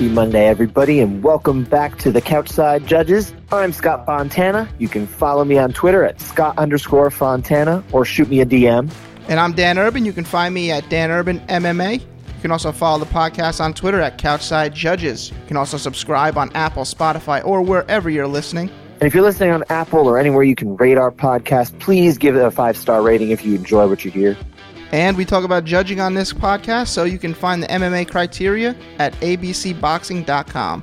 Happy Monday, everybody, and welcome back to the Couchside Judges. I'm Scott Fontana. You can follow me on Twitter at Scott_Fontana or shoot me a DM. And I'm Dan Urban. You can find me at Dan Urban MMA. You can also follow the podcast on Twitter at Couchside Judges. You can also subscribe on Apple, Spotify, or wherever you're listening. And if you're listening on Apple or anywhere you can rate our podcast, please give it a 5-star rating if you enjoy what you hear. And we talk about judging on this podcast, so you can find the MMA criteria at abcboxing.com.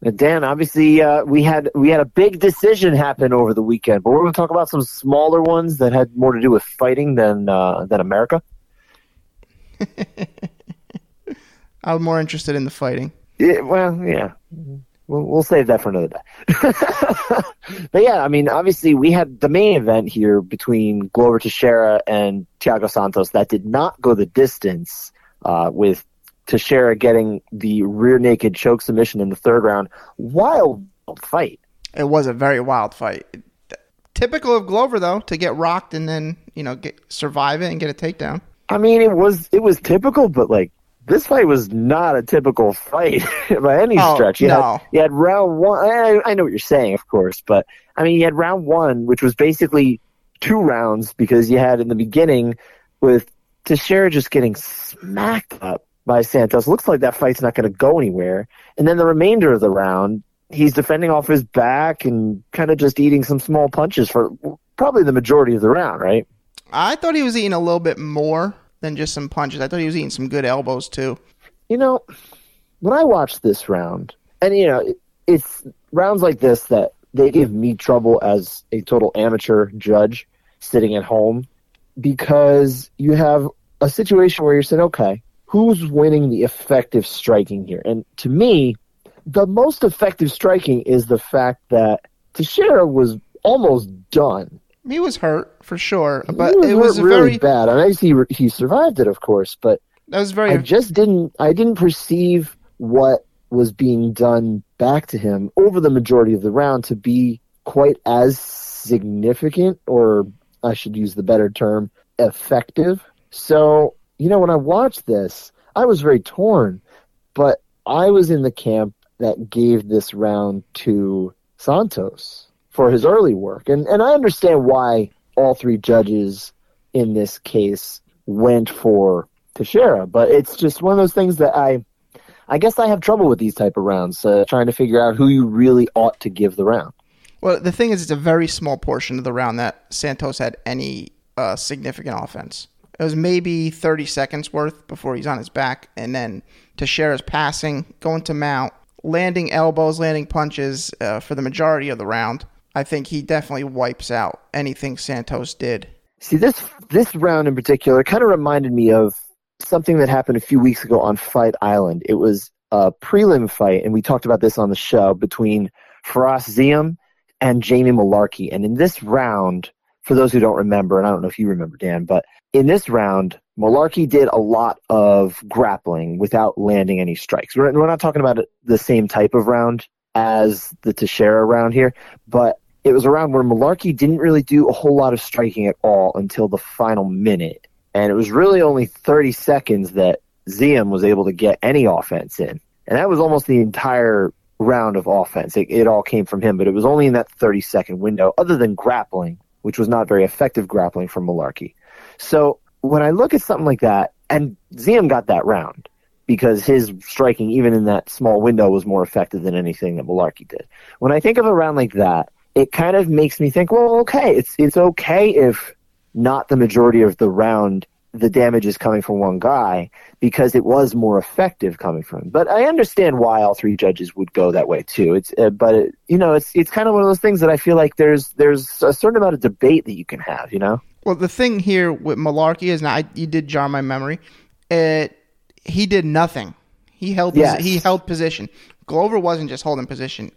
Now, Dan, obviously we had a big decision happen over the weekend, but we're going to talk about some smaller ones that had more to do with fighting than America. I'm more interested in the fighting. Yeah, well, yeah. We'll save that for another day. But yeah, I mean, obviously we had the main event here between Glover Teixeira and Thiago Santos that did not go the distance, with Teixeira getting the rear naked choke submission in the third round. Wild fight. It was a very wild fight. Typical of Glover, though, to get rocked and then, you know, survive it and get a takedown. I mean, it was typical, but like, this fight was not a typical fight by any stretch. You had round one. I know what you're saying, of course, but I mean, you had round one, which was basically two rounds because you had in the beginning with Teixeira just getting smacked up by Santos. Looks like that fight's not going to go anywhere. And then the remainder of the round, he's defending off his back and kind of just eating some small punches for probably the majority of the round, right? I thought he was eating a little bit more than just some punches. I thought he was eating some good elbows, too. You know, when I watched this round, and, you know, it's rounds like this that they give me trouble as a total amateur judge sitting at home, because you have a situation where you're saying, okay, who's winning the effective striking here? And to me, the most effective striking is the fact that Teixeira was almost done. He was hurt, for sure, but it was really bad. I mean, he survived it, of course, but that was very. I didn't perceive what was being done back to him over the majority of the round to be quite as significant, or I should use the better term, effective. So, you know, when I watched this, I was very torn, but I was in the camp that gave this round to Santos for his early work. And I understand why all three judges in this case went for Teixeira, but it's just one of those things that I guess I have trouble with these type of rounds, trying to figure out who you really ought to give the round. Well, the thing is, it's a very small portion of the round that Santos had any significant offense. It was maybe 30 seconds worth before he's on his back, and then Teixeira's passing, going to mount, landing elbows, landing punches for the majority of the round. I think he definitely wipes out anything Santos did. See, this round in particular kind of reminded me of something that happened a few weeks ago on Fight Island. It was a prelim fight, and we talked about this on the show, between Firas Ziam and Jamie Malarkey. And in this round, for those who don't remember, and I don't know if you remember, Dan, but in this round, Malarkey did a lot of grappling without landing any strikes. We're not talking about the same type of round as the Teixeira round here, but it was a round where Malarkey didn't really do a whole lot of striking at all until the final minute. And it was really only 30 seconds that Ziam was able to get any offense in. And that was almost the entire round of offense. It all came from him, but it was only in that 30-second window, other than grappling, which was not very effective grappling from Malarkey. So when I look at something like that, and Ziam got that round, because his striking, even in that small window, was more effective than anything that Malarkey did. When I think of a round like that, it kind of makes me think, well, okay, it's okay if not the majority of the round, the damage is coming from one guy, because it was more effective coming from him. But I understand why all three judges would go that way too. It's kind of one of those things that I feel like there's a certain amount of debate that you can have, you know? Well, the thing here with Malarkey is, now you did jar my memory, he did nothing. He held position. Glover wasn't just holding position.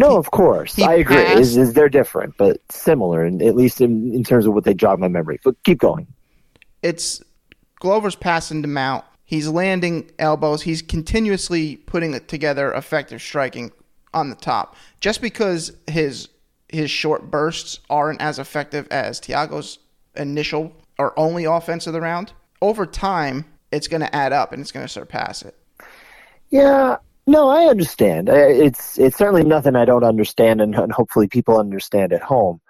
Of course. I agree. They're different, but similar, and at least in terms of what they jog my memory. But keep going. It's Glover's passing to mount. He's landing elbows. He's continuously putting together effective striking on the top. Just because his short bursts aren't as effective as Thiago's initial or only offense of the round, over time, it's going to add up and it's going to surpass it. Yeah, no, I understand. It's certainly nothing I don't understand, and hopefully people understand at home.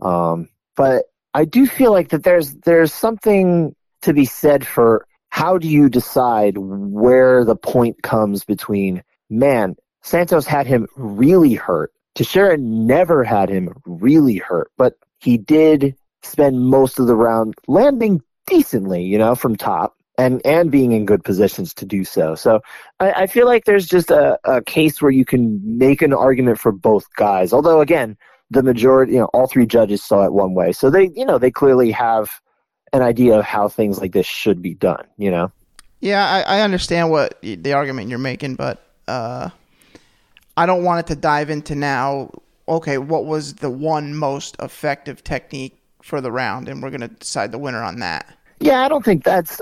But I do feel like that there's something to be said for how do you decide where the point comes between, man, Santos had him really hurt. Teixeira never had him really hurt, but he did spend most of the round landing decently, from top and being in good positions to do so. So I feel like there's just a case where you can make an argument for both guys. Although, again, the majority, all three judges saw it one way. So they clearly have an idea of how things like this should be done, Yeah, I understand what the argument you're making, but I don't want it to dive into now, okay, what was the one most effective technique for the round, and we're going to decide the winner on that. Yeah, I don't think that's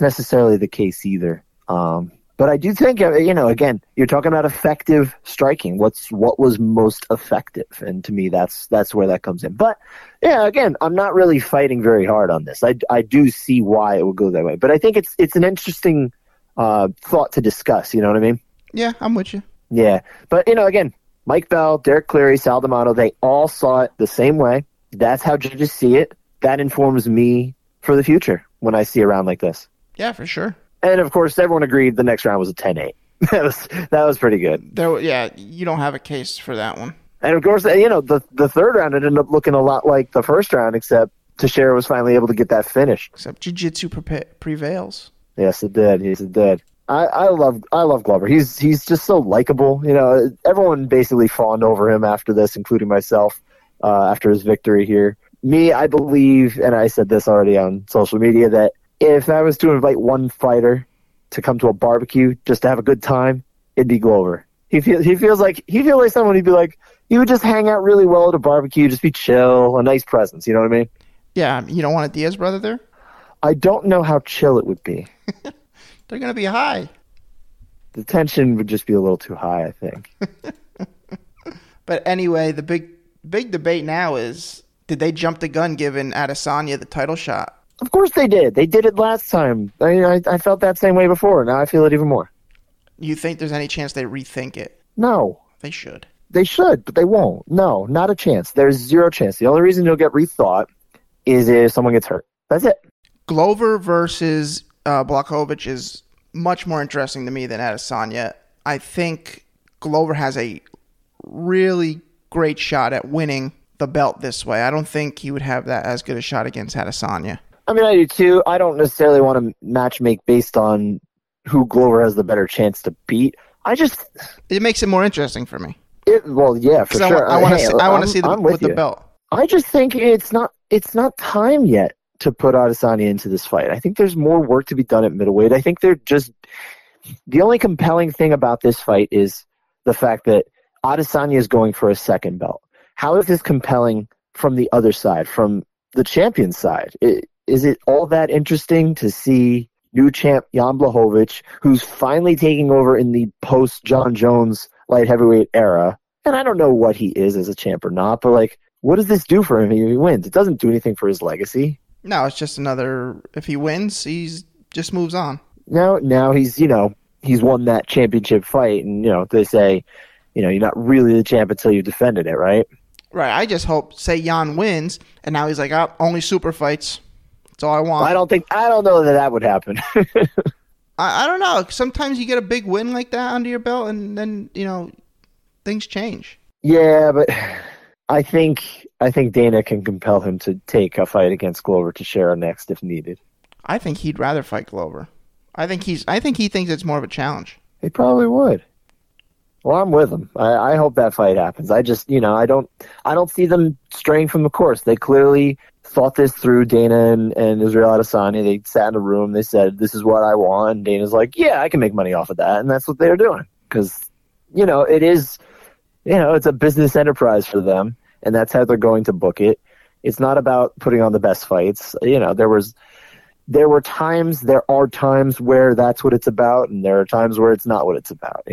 necessarily the case either. But I do think, again, you're talking about effective striking. What was most effective? And to me, that's where that comes in. But, yeah, again, I'm not really fighting very hard on this. I do see why it would go that way. But I think it's an interesting thought to discuss, you know what I mean? Yeah, I'm with you. Yeah. But, again, Mike Bell, Derek Cleary, Sal D'Amato, they all saw it the same way. That's how judges see it. That informs me for the future when I see a round like this. Yeah, for sure. And, of course, everyone agreed the next round was a 10-8. That was pretty good. Yeah, you don't have a case for that one. And, of course, the third round ended up looking a lot like the first round, except Teixeira was finally able to get that finish. Except jiu-jitsu prevails. Yes, it did. Yes, it did. I love Glover. He's just so likable. Everyone basically fawned over him after this, including myself, after his victory here. Me, I believe, and I said this already on social media, that if I was to invite one fighter to come to a barbecue just to have a good time, it'd be Glover. He feels like someone who'd be like, he would just hang out really well at a barbecue, just be chill, a nice presence. You know what I mean? Yeah, you don't want a Diaz brother there? I don't know how chill it would be. They're going to be high. The tension would just be a little too high, I think. But anyway, the big debate now is, did they jump the gun giving Adesanya the title shot? Of course they did. They did it last time. I felt that same way before. Now I feel it even more. You think there's any chance they rethink it? No. They should. They should, but they won't. No, not a chance. There's zero chance. The only reason you'll get rethought is if someone gets hurt. That's it. Glover versus Blachowicz is much more interesting to me than Adesanya. I think Glover has a really great shot at winning the belt this way. I don't think he would have that as good a shot against Adesanya. I mean, I do too. I don't necessarily want to match make based on who Glover has the better chance to beat. It makes it more interesting for me. Yeah, for sure. I want to see the belt. I just think it's not time yet to put Adesanya into this fight. I think there's more work to be done at middleweight. I think they're just the only compelling thing about this fight is the fact that Adesanya is going for a second belt. How is this compelling from the other side, from the champion's side? Is it all that interesting to see new champ Jan Blachowicz, who's finally taking over in the post-John Jones light heavyweight era? And I don't know what he is as a champ or not, but, what does this do for him if he wins? It doesn't do anything for his legacy. No, it's just another – if he wins, he's just moves on. Now he's won that championship fight, and, they say, you're not really the champ until you've defended it, right? Right. I just hope, say Jan wins, and now he's like, oh, only super fights. That's all I want. Well, I don't know that would happen. I don't know. Sometimes you get a big win like that under your belt, and then, things change. Yeah, but I think Dana can compel him to take a fight against Glover Teixeira next if needed. I think he'd rather fight Glover. I think he thinks it's more of a challenge. He probably would. Well, I'm with them. I hope that fight happens. I just, I don't see them straying from the course. They clearly thought this through, Dana and Israel Adesanya. They sat in a room. They said, this is what I want. And Dana's like, yeah, I can make money off of that. And that's what they're doing. Because, it is, it's a business enterprise for them. And that's how they're going to book it. It's not about putting on the best fights. There are times where that's what it's about. And there are times where it's not what it's about,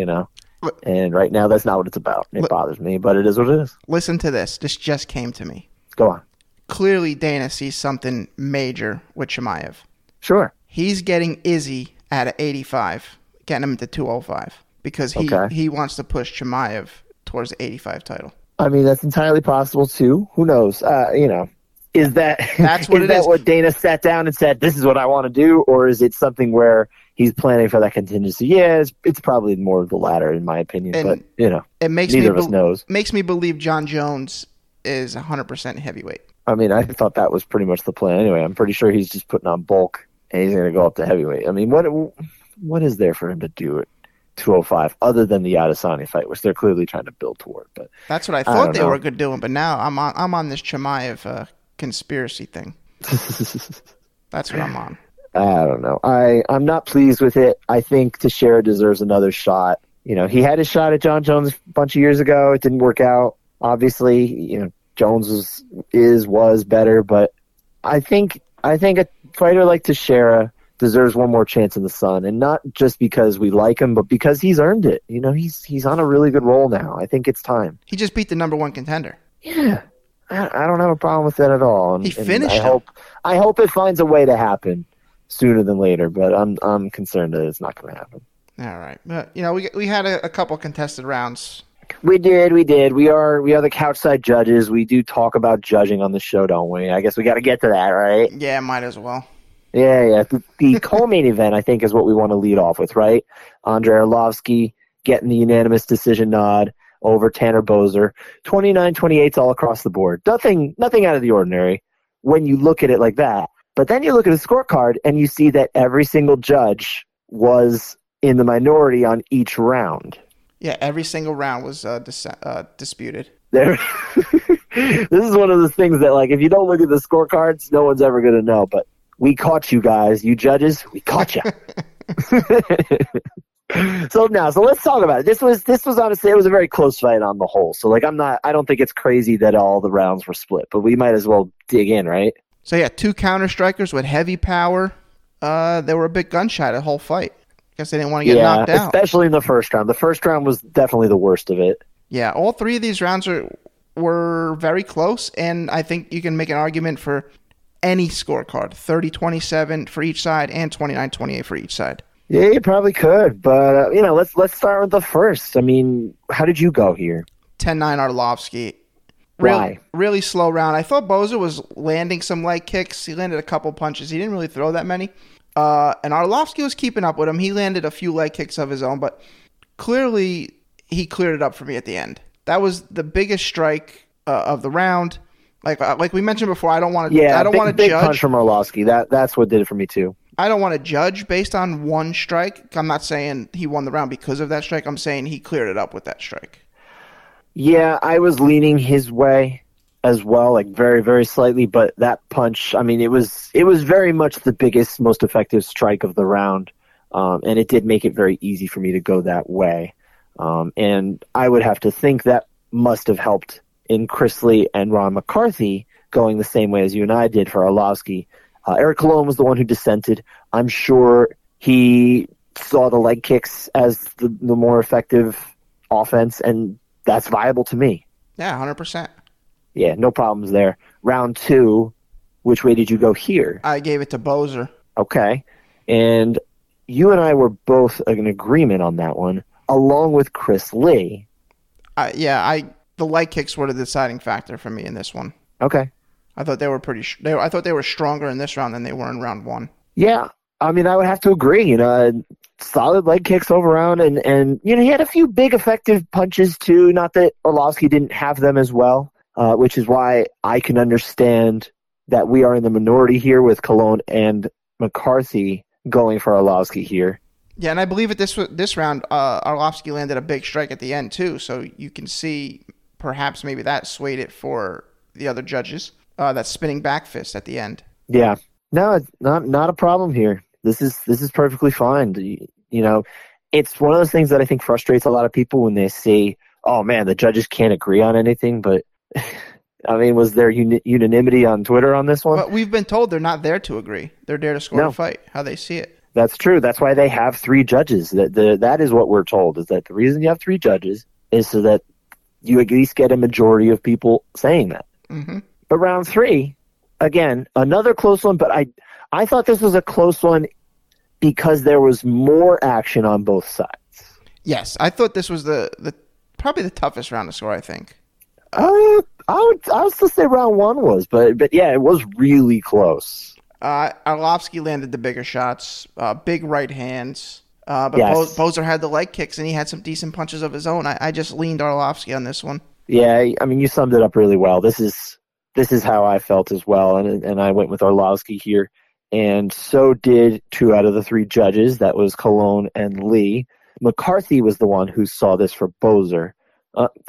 And right now, that's not what it's about. It bothers me, but it is what it is. Listen to this. This just came to me. Go on. Clearly, Dana sees something major with Chimaev. Sure. He's getting Izzy at 85. getting him to 205 because he wants to push Chimaev towards the 85 title. I mean, that's entirely possible too. Who knows? Is that what Dana sat down and said, this is what I want to do, or is it something where he's planning for that contingency? Yeah, it's probably more of the latter in my opinion, and makes me believe John Jones is 100% heavyweight. I mean, I thought that was pretty much the plan anyway. I'm pretty sure he's just putting on bulk and he's going to go up to heavyweight. I mean, what is there for him to do at 205 other than the Adesanya fight, which they're clearly trying to build toward? But that's what I thought were good doing, but now I'm on this Chimaev conspiracy thing. That's what I'm on. I don't know. I'm not pleased with it. I think Teixeira deserves another shot. You know, he had his shot at John Jones a bunch of years ago. It didn't work out. Obviously, you know, Jones was better, but I think a fighter like Teixeira deserves one more chance in the sun, and not just because we like him, but because he's earned it. You know, he's on a really good roll now. I think it's time. He just beat the number one contender. Yeah, I don't have a problem with that at all. And, he finished him. I hope it finds a way to happen sooner than later, but I'm concerned that it's not going to happen. All right, but, you know, we had a couple contested rounds. We did. We are the Couchside Judges. We do talk about judging on the show, don't we? I guess we got to get to that, right? Yeah, might as well. Yeah. The co-main event, I think, is what we want to lead off with, right? Andrei Arlovski getting the unanimous decision nod over Tanner Boser. 29-28's all across the board. Nothing out of the ordinary when you look at it like that. But then you look at the scorecard and you see that every single judge was in the minority on each round. Yeah, every single round was disputed. This is one of the things that, like, if you don't look at the scorecards, no one's ever going to know. But we caught you guys, you judges. We caught you. So let's talk about it. This was honestly, it was a very close fight on the whole. So, like, I don't think it's crazy that all the rounds were split. But we might as well dig in, right? So yeah, two counter strikers with heavy power. They were a bit gun shy the whole fight. I guess they didn't want to get knocked out. Especially in the first round. The first round was definitely the worst of it. Yeah, all three of these rounds were very close, and I think you can make an argument for any scorecard, 30-27 for each side and 29-28 for each side. Yeah, you probably could, but let's start with the first. I mean, how did you go here? 10-9 Arlovski. Really slow round. I thought Boser was landing some leg kicks. He landed a couple punches. He didn't really throw that many. And Arlovski was keeping up with him. He landed a few leg kicks of his own, but clearly he cleared it up for me at the end. That was the biggest strike of the round. Like we mentioned before, I don't want to judge. Big punch from Arlovski. That's what did it for me too. I don't want to judge based on one strike. I'm not saying he won the round because of that strike. I'm saying he cleared it up with that strike. Yeah, I was leaning his way as well, like very, very slightly, but that punch, I mean, it was very much the biggest, most effective strike of the round, and it did make it very easy for me to go that way. And I would have to think that must have helped in Chris Lee and Ron McCarthy going the same way as you and I did for Arlovski. Eric Colon was the one who dissented. I'm sure he saw the leg kicks as the more effective offense, and that's viable to me. Yeah, 100%. Yeah, no problems there. Round two, which way did you go here? I gave it to Boser. Okay. And you and I were both in agreement on that one, along with Chris Lee. The leg kicks were the deciding factor for me in this one. Okay. I thought they were stronger in this round than they were in round one. Yeah. I mean, I would have to agree, you know. Solid leg kicks over round, and you know, he had a few big effective punches too. Not that Arlovski didn't have them as well, which is why I can understand that we are in the minority here with Colon and McCarthy going for Arlovski here. Yeah, and I believe at this round, Arlovski landed a big strike at the end too, so you can see perhaps maybe that swayed it for the other judges. That spinning back fist at the end. Yeah, no, it's not a problem here. This is perfectly fine. You know, it's one of those things that I think frustrates a lot of people when they say, oh, man, the judges can't agree on anything. But, I mean, was there unanimity on Twitter on this one? But we've been told they're not there to agree. They're there to score a fight, how they see it. That's true. That's why they have three judges. That is what we're told, is that the reason you have three judges is so that you at least get a majority of people saying that. Mm-hmm. But round three, again, another close one, but I thought this was a close one because there was more action on both sides. Yes, I thought this was the probably the toughest round to score, I think. I would still say round one was, but yeah, it was really close. Arlovski landed the bigger shots, big right hands. But yes. Boser had the leg kicks, and he had some decent punches of his own. I just leaned Arlovski on this one. Yeah, I mean, you summed it up really well. This is how I felt as well, and I went with Arlovski here, and so did 2 out of the 3 judges. That was Colon and Lee. McCarthy was the one who saw this for Boser.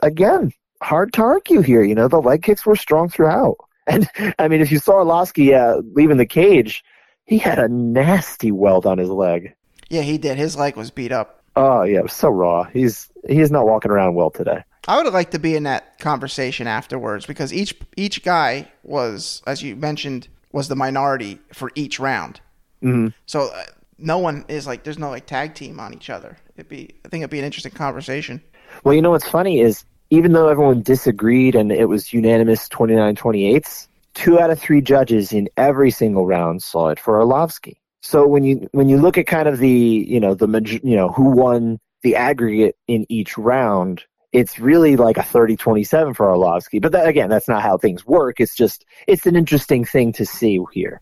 Again, hard to argue here. You know, the leg kicks were strong throughout. And, I mean, if you saw Arlovski leaving the cage, he had a nasty welt on his leg. Yeah, he did. His leg was beat up. Oh, yeah, it was so raw. He's not walking around well today. I would have liked to be in that conversation afterwards because each guy was, as you mentioned, was the minority for each round. Mm-hmm. So no one is like – there's no like tag team on each other. I think it'd be an interesting conversation. Well, you know what's funny is even though everyone disagreed and it was unanimous 29-28, 2 out of 3 judges in every single round saw it for Arlovski. So when you look at kind of the who won the aggregate in each round, it's really like a 30-27 for Arlovski. But that's not how things work. It's just it's an interesting thing to see here.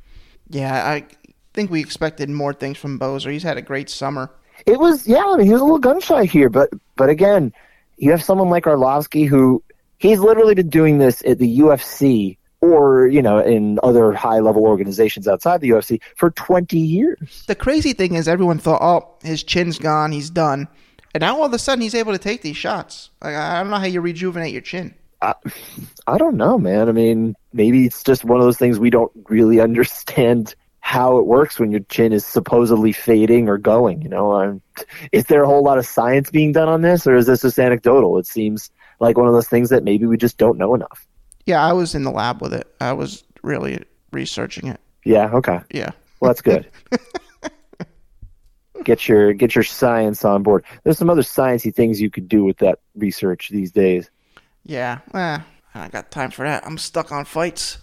Yeah, I think we expected more things from Boser. He's had a great summer. It was I mean, he was a little gun shy here, but again, you have someone like Arlovski who he's literally been doing this at the UFC. Or, you know, in other high-level organizations outside the UFC for 20 years. The crazy thing is everyone thought, oh, his chin's gone, he's done. And now all of a sudden he's able to take these shots. Like, I don't know how you rejuvenate your chin. I don't know, man. I mean, maybe it's just one of those things we don't really understand how it works when your chin is supposedly fading or going, you know. Is there a whole lot of science being done on this, or is this just anecdotal? It seems like one of those things that maybe we just don't know enough. Yeah, I was in the lab with it. I was really researching it. Yeah, okay. Yeah. Well, that's good. Get your science on board. There's some other sciencey things you could do with that research these days. Yeah. I got time for that. I'm stuck on fights.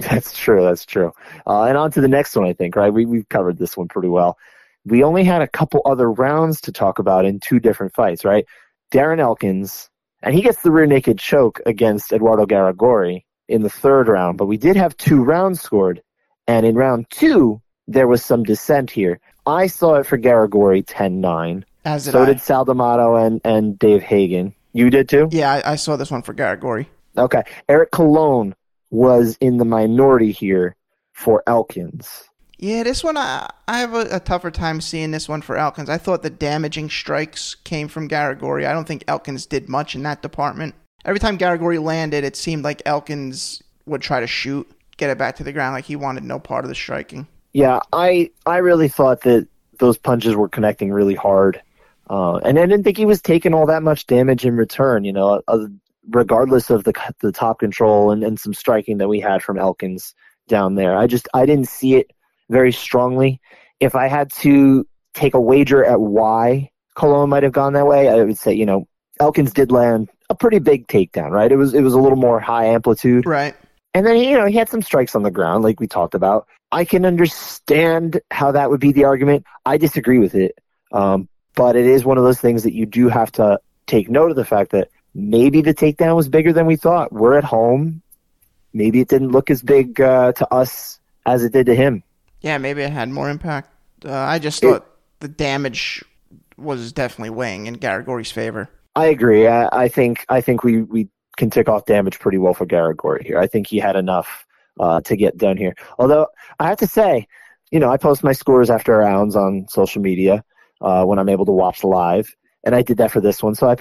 That's true. And on to the next one, I think, right? We've covered this one pretty well. We only had a couple other rounds to talk about in 2 different fights, right? Darren Elkins... and he gets the rear naked choke against Eduardo Garagorri in the 3rd round. But we did have 2 rounds scored. And in round 2, there was some dissent here. I saw it for Garagorri 10-9. So did Sal D'Amato and Dave Hagan. You did too? Yeah, I saw this one for Garagorri. Okay. Eric Colon was in the minority here for Elkins. Yeah, this one, I have a tougher time seeing this one for Elkins. I thought the damaging strikes came from Garagorri. I don't think Elkins did much in that department. Every time Garagorri landed, it seemed like Elkins would try to shoot, get it back to the ground, like he wanted no part of the striking. Yeah, I really thought that those punches were connecting really hard. And I didn't think he was taking all that much damage in return, you know, regardless of the top control and some striking that we had from Elkins down there. I didn't see it very strongly. If I had to take a wager at why Colon might have gone that way, I would say, you know, Elkins did land a pretty big takedown, right? It was a little more high amplitude. Right. And then, you know, he had some strikes on the ground like we talked about. I can understand how that would be the argument. I disagree with it. But it is one of those things that you do have to take note of the fact that maybe the takedown was bigger than we thought. We're at home. Maybe it didn't look as big to us as it did to him. Yeah, maybe it had more impact. I just thought the damage was definitely weighing in Garagorri's favor. I agree. I think we can tick off damage pretty well for Garagorri here. I think he had enough to get done here. Although, I have to say, you know, I post my scores after rounds on social media when I'm able to watch live, and I did that for this one. So, I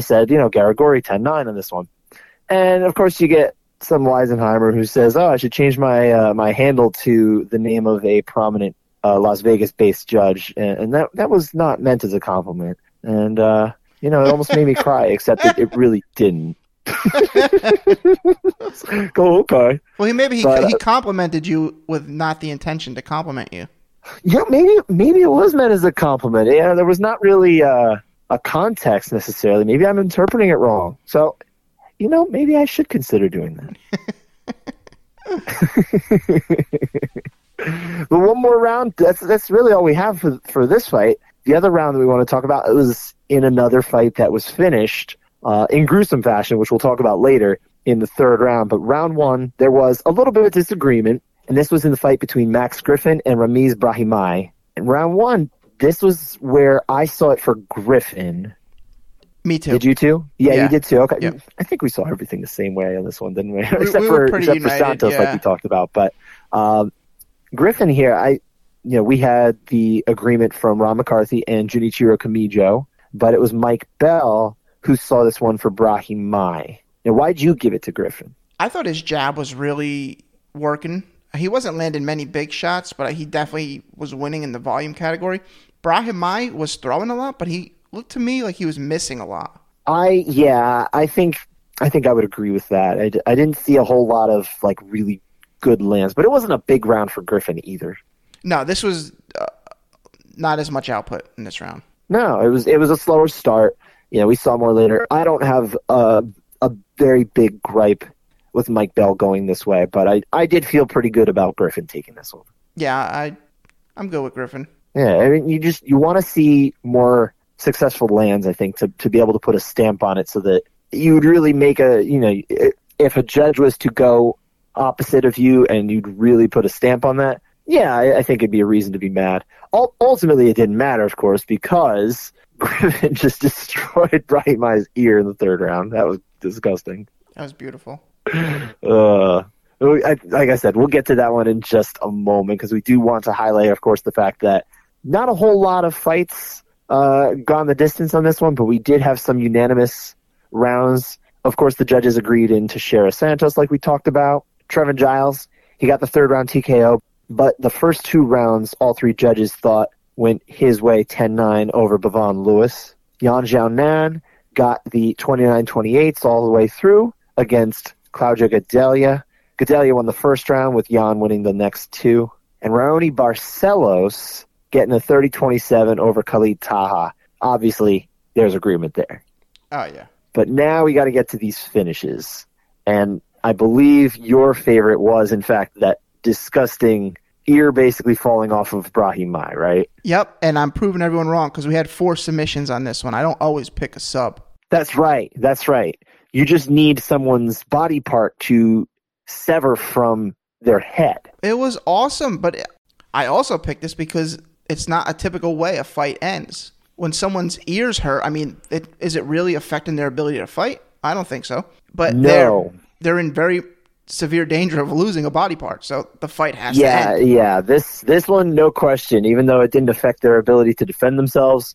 said, you know, Garagorri 10-9 on this one. And, of course, you get some Weisenheimer who says, oh, I should change my handle to the name of a prominent Las Vegas-based judge. And that was not meant as a compliment. And, you know, it almost made me cry, except it really didn't. Go, okay. Well, he complimented you with not the intention to compliment you. Yeah, maybe it was meant as a compliment. Yeah, there was not really a context necessarily. Maybe I'm interpreting it wrong. So, you know, maybe I should consider doing that. But one more round, that's really all we have for this fight. The other round that we want to talk about, it was in another fight that was finished in gruesome fashion, which we'll talk about later in the third round. But round one, there was a little bit of disagreement, and this was in the fight between Max Griffin and Ramiz Brahimaj. In round one, this was where I saw it for Griffin. Me too. Did you too? Yeah, you did too. Okay. Yeah. I think we saw everything the same way on this one, didn't we? except for Santos, like we talked about. But Griffin here, we had the agreement from Ron McCarthy and Junichiro Camijo, but it was Mike Bell who saw this one for Brahimaj. Now, why'd you give it to Griffin? I thought his jab was really working. He wasn't landing many big shots, but he definitely was winning in the volume category. Brahimaj was throwing a lot, but he looked to me like he was missing a lot. I think I would agree with that. I didn't see a whole lot of like really good lands, but it wasn't a big round for Griffin either. No, this was not as much output in this round. No, it was a slower start. You know, we saw more later. I don't have a very big gripe with Mike Bell going this way, but I did feel pretty good about Griffin taking this one. Yeah, I'm good with Griffin. Yeah, I mean, you want to see more successful lands, I think, to be able to put a stamp on it so that you would really make if a judge was to go opposite of you and you'd really put a stamp on that, yeah, I think it'd be a reason to be mad. Ultimately, it didn't matter, of course, because Griffin just destroyed Brahimaj's ear in the third round. That was disgusting. That was beautiful. Like I said, we'll get to that one in just a moment because we do want to highlight, of course, the fact that not a whole lot of fights gone the distance on this one, but we did have some unanimous rounds. Of course, the judges agreed in Teixeira Santos, like we talked about. Trevin Giles, he got the third round TKO, but the first two rounds, all three judges thought went his way, 10-9 over Bavon Lewis. Jan Zhaonan got the 29-28s all the way through against Claudio Gedelia. Gedelia won the first round with Jan winning the next two. And Raoni Barcelos getting a 30-27 over Khalid Taha. Obviously, there's agreement there. Oh, yeah. But now we got to get to these finishes. And I believe your favorite was, in fact, that disgusting ear basically falling off of Brahimaj, right? Yep, and I'm proving everyone wrong because we had 4 submissions on this one. I don't always pick a sub. That's right. You just need someone's body part to sever from their head. It was awesome, but I also picked this because it's not a typical way a fight ends. When someone's ears hurt, I mean, is it really affecting their ability to fight? I don't think so. But no. They're in very severe danger of losing a body part, so the fight has to end. Yeah. This one, no question, even though it didn't affect their ability to defend themselves.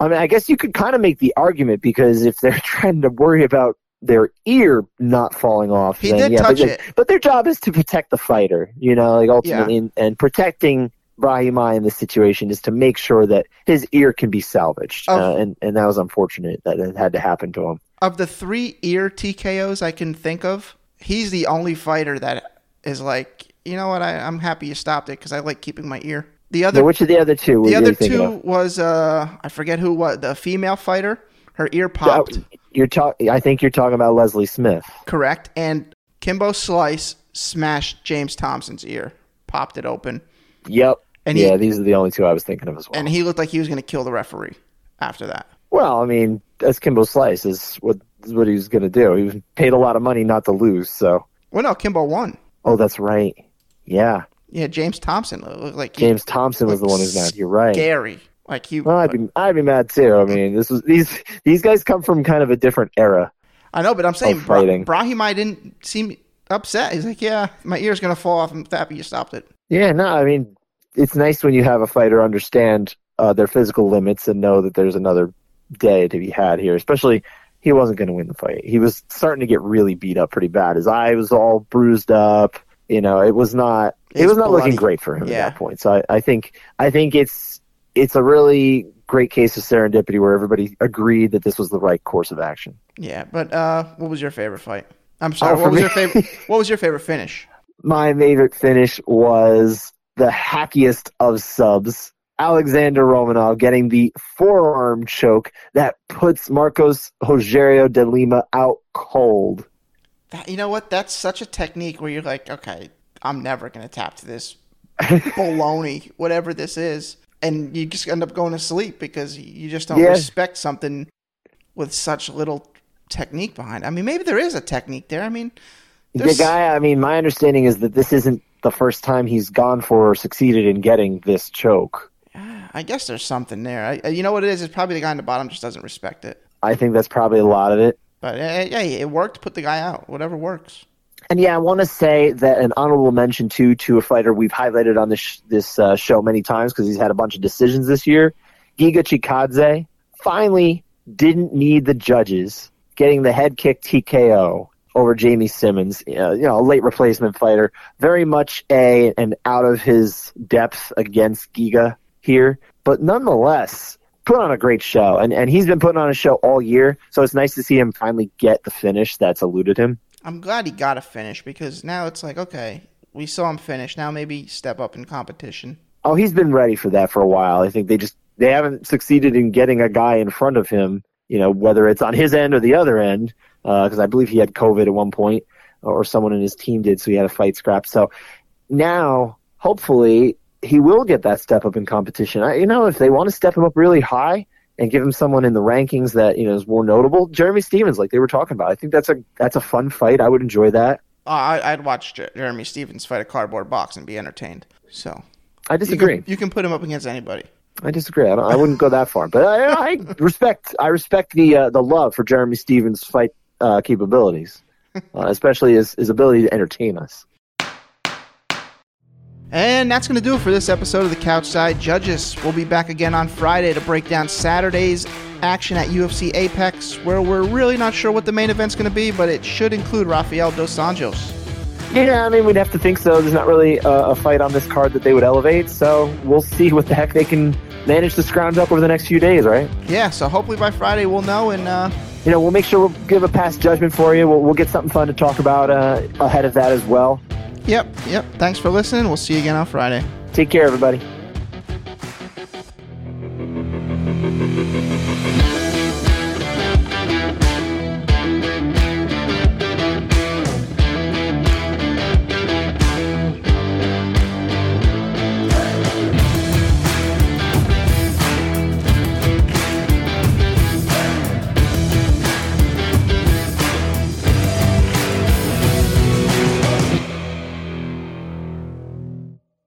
I mean, I guess you could kind of make the argument because if they're trying to worry about their ear not falling off. He did touch it. But their job is to protect the fighter, ultimately. Yeah. And protecting Brahimaj in this situation is to make sure that his ear can be salvaged. And that was unfortunate that it had to happen to him. Of the 3 ear TKOs I can think of, he's the only fighter that is like, you know what, I'm happy you stopped it because I like keeping my ear. Which of the other two were you thinking of? The other two was, I forget who was, the female fighter. Her ear popped. I think you're talking about Leslie Smith. Correct. And Kimbo Slice smashed James Thompson's ear, popped it open. Yep. And these are the only two I was thinking of as well. And he looked like he was going to kill the referee after that. Well, I mean, that's Kimbo Slice is what he was going to do. He was paid a lot of money not to lose, so. Well, no, Kimbo won. Oh, that's right. Yeah. Yeah, James Thompson looked like James Thompson was the one who's mad. You're right. Scary. Like you. Well, I'd be mad too. I mean, these guys come from kind of a different era. I know, but I'm saying Brahimaj didn't seem upset. He's like, yeah, my ear's gonna fall off. I'm happy you stopped it. Yeah, no, I mean, it's nice when you have a fighter understand their physical limits and know that there's another day to be had here. Especially, he wasn't gonna win the fight. He was starting to get really beat up pretty bad. His eye was all bruised up. You know, it was not looking great for him at that point. So I think it's a really great case of serendipity where everybody agreed that this was the right course of action. Yeah, but what was your favorite fight? I'm sorry, what was your favorite finish? My favorite finish was the hackiest of subs, Alexander Romanov getting the forearm choke that puts Marcos Rogerio de Lima out cold. You know what? That's such a technique where you're like, okay, I'm never going to tap to this baloney, whatever this is, and you just end up going to sleep because you just don't respect something with such little technique behind it. I mean, maybe there is a technique there. I mean, the guy, I mean, my understanding is that this isn't the first time he's gone for or succeeded in getting this choke. I guess there's something there. You know what it is? It's probably the guy on the bottom just doesn't respect it. I think that's probably a lot of it. But yeah, it worked. Put the guy out. Whatever works. And yeah, I want to say that an honorable mention too to a fighter we've highlighted on this show many times because he's had a bunch of decisions this year. Giga Chikadze finally didn't need the judges, getting the head kick TKO over Jamie Simmons, a late replacement fighter, very much an out of his depth against Giga here, but nonetheless put on a great show, and he's been putting on a show all year, so it's nice to see him finally get the finish that's eluded him. I'm glad he got a finish because now it's like, okay, we saw him finish. Now maybe step up in competition. Oh, he's been ready for that for a while. I think they haven't succeeded in getting a guy in front of him, whether it's on his end or the other end, because I believe he had COVID at one point or someone in his team did, so he had a fight scrap. So now, hopefully, he will get that step up in competition. If they want to step him up really high and give him someone in the rankings that is more notable, Jeremy Stevens, like they were talking about. I think that's a fun fight. I would enjoy that. I'd watch Jeremy Stevens fight a cardboard box and be entertained. So I disagree. You can put him up against anybody. I disagree. I wouldn't go that far, but I respect the love for Jeremy Stevens' fight capabilities, especially his ability to entertain us. And that's going to do it for this episode of the Couchside Judges. We'll be back again on Friday to break down Saturday's action at UFC Apex, where we're really not sure what the main event's going to be, but it should include Rafael Dos Anjos. Yeah, I mean, we'd have to think so. There's not really a fight on this card that they would elevate, so we'll see what the heck they can manage to scrounge up over the next few days, right? Yeah, so hopefully by Friday we'll know, and we'll make sure we'll give a past judgment for you. We'll get something fun to talk about ahead of that as well. Yep. Thanks for listening. We'll see you again on Friday. Take care, everybody.